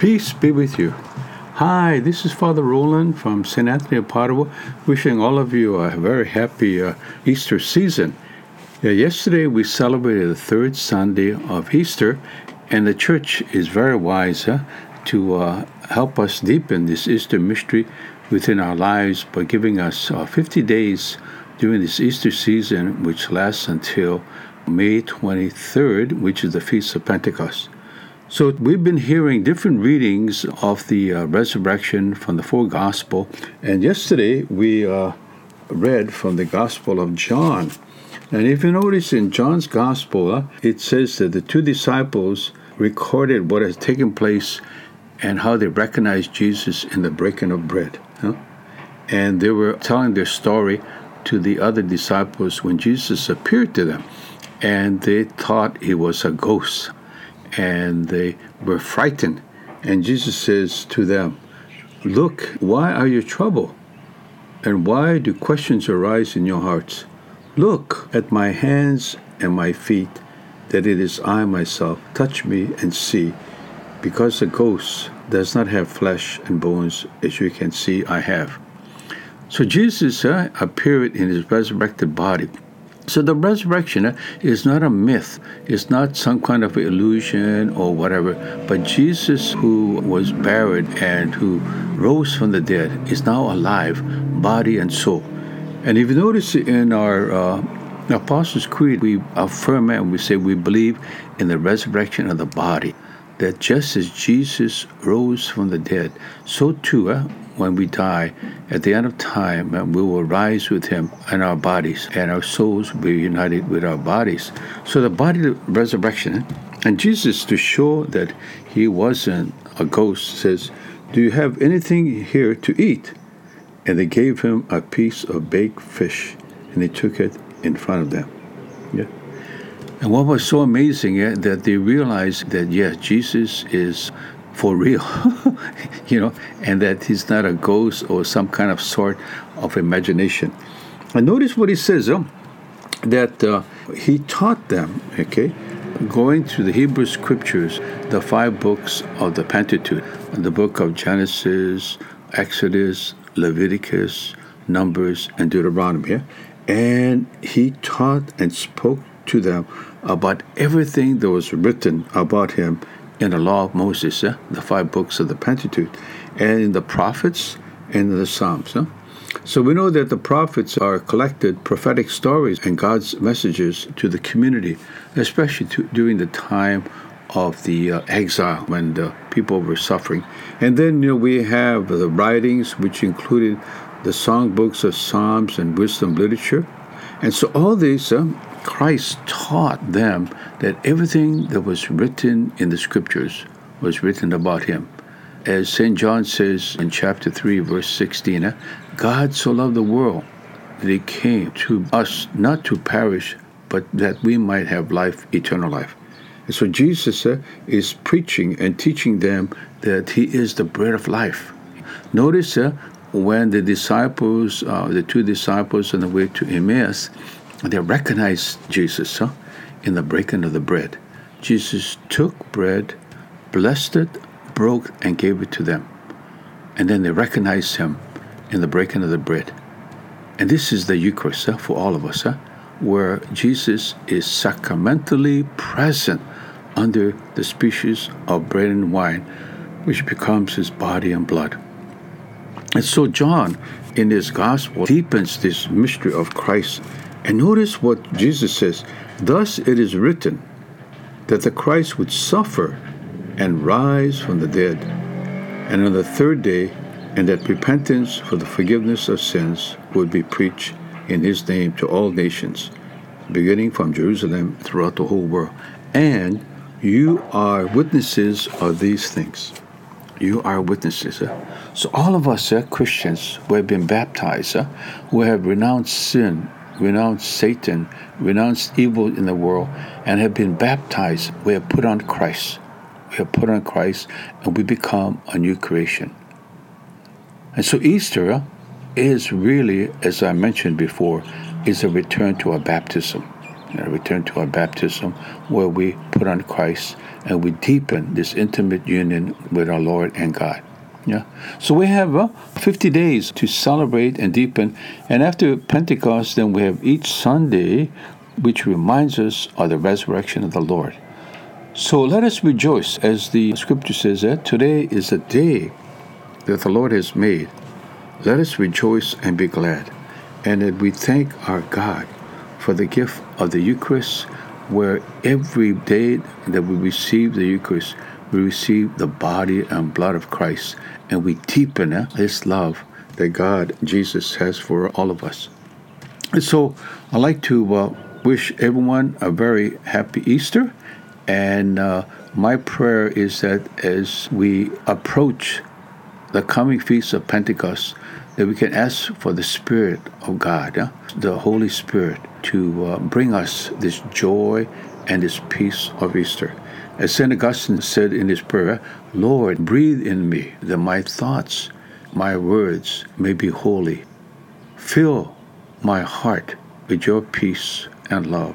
Peace be with you. Hi, this is Father Roland from St. Anthony of Padua, wishing all of you a very happy Easter season. Yesterday we celebrated the third Sunday of Easter, and the Church is very wise to help us deepen this Easter mystery within our lives by giving us 50 days during this Easter season, which lasts until May 23rd, which is the Feast of Pentecost. So we've been hearing different readings of the resurrection from the four Gospels, and yesterday we read from the Gospel of John. And if you notice in John's Gospel, it says that the two disciples recorded what has taken place and how they recognized Jesus in the breaking of bread. And they were telling their story to the other disciples when Jesus appeared to them, and they thought he was a ghost. And they were frightened. And Jesus says to them, "Look, why are you troubled? And why do questions arise in your hearts? Look at my hands and my feet, that it is I myself. Touch me and see, because a ghost does not have flesh and bones, as you can see I have." So Jesus appeared in his resurrected body. So the resurrection is not a myth. It's not some kind of illusion or whatever. But Jesus, who was buried and who rose from the dead, is now alive, body and soul. And if you notice in our Apostles' Creed, we affirm and we say we believe in the resurrection of the body, that just as Jesus rose from the dead, so too when we die, at the end of time, we will rise with him in our bodies, and our souls will be united with our bodies. So the body of resurrection, and Jesus, to show that he wasn't a ghost, says, "Do you have anything here to eat?" And they gave him a piece of baked fish, and he took it in front of them. Yeah. And what was so amazing that they realized that, yes, Jesus is for real, and that he's not a ghost or some kind of sort of imagination. And notice what he says, that he taught them, going to the Hebrew Scriptures, the five books of the Pentateuch, the book of Genesis, Exodus, Leviticus, Numbers, and Deuteronomy. And he taught and spoke to them about everything that was written about him in the Law of Moses, the five books of the Pentateuch, and in the prophets and in the Psalms. So we know that the prophets are collected prophetic stories and God's messages to the community, especially during the time of the exile when the people were suffering. And then we have the writings, which included the songbooks of Psalms and wisdom literature. And so all these, Christ taught them that everything that was written in the Scriptures was written about him. As St. John says in chapter 3, verse 16, "God so loved the world that he came to us not to perish, but that we might have life, eternal life." And so Jesus is preaching and teaching them that he is the bread of life. Notice when the disciples, the two disciples on the way to Emmaus, they recognized Jesus in the breaking of the bread. Jesus took bread, blessed it, broke, and gave it to them. And then they recognized him in the breaking of the bread. And this is the Eucharist for all of us, where Jesus is sacramentally present under the species of bread and wine, which becomes his body and blood. And so John, in his Gospel, deepens this mystery of Christ. And notice what Jesus says, "Thus it is written that the Christ would suffer and rise from the dead, and on the third day, and that repentance for the forgiveness of sins would be preached in his name to all nations, beginning from Jerusalem throughout the whole world. And you are witnesses of these things." You are witnesses. So all of us Christians who have been baptized, who have renounced sin, renounced Satan, renounced evil in the world, and have been baptized, we have put on Christ. We have put on Christ, and we become a new creation. And so Easter is really, as I mentioned before, is a return to our baptism. return to our baptism, where we put on Christ and we deepen this intimate union with our Lord and God. Yeah. So we have 50 days to celebrate and deepen. And after Pentecost, then we have each Sunday, which reminds us of the resurrection of the Lord. So let us rejoice, as the Scripture says that today is a day that the Lord has made. Let us rejoice and be glad. And that we thank our God for the gift of the Eucharist, where every day that we receive the Eucharist, we receive the body and blood of Christ, and we deepen His love that God, Jesus, has for all of us. And so I'd like to wish everyone a very happy Easter, and my prayer is that as we approach the coming Feast of Pentecost, that we can ask for the Spirit of God, the Holy Spirit, to bring us this joy and this peace of Easter. As St. Augustine said in his prayer, Lord, breathe in me that my thoughts, my words may be holy. Fill my heart with your peace and love,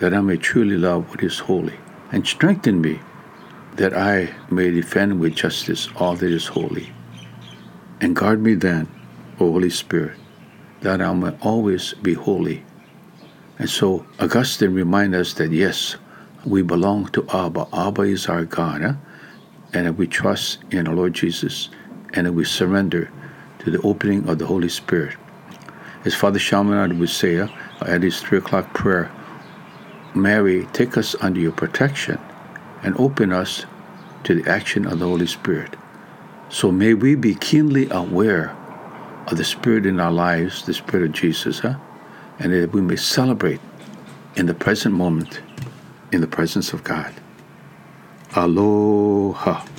that I may truly love what is holy. And strengthen me that I may defend with justice all that is holy. And guard me then, O Holy Spirit, that I may always be holy. And so Augustine reminds us that yes, we belong to Abba. Abba is our God, and that we trust in our Lord Jesus, and that we surrender to the opening of the Holy Spirit. As Father Shamanad would say at his 3:00 prayer, Mary, take us under your protection and open us to the action of the Holy Spirit. So may we be keenly aware of the Spirit in our lives, the Spirit of Jesus, and that we may celebrate in the present moment in the presence of God. Aloha.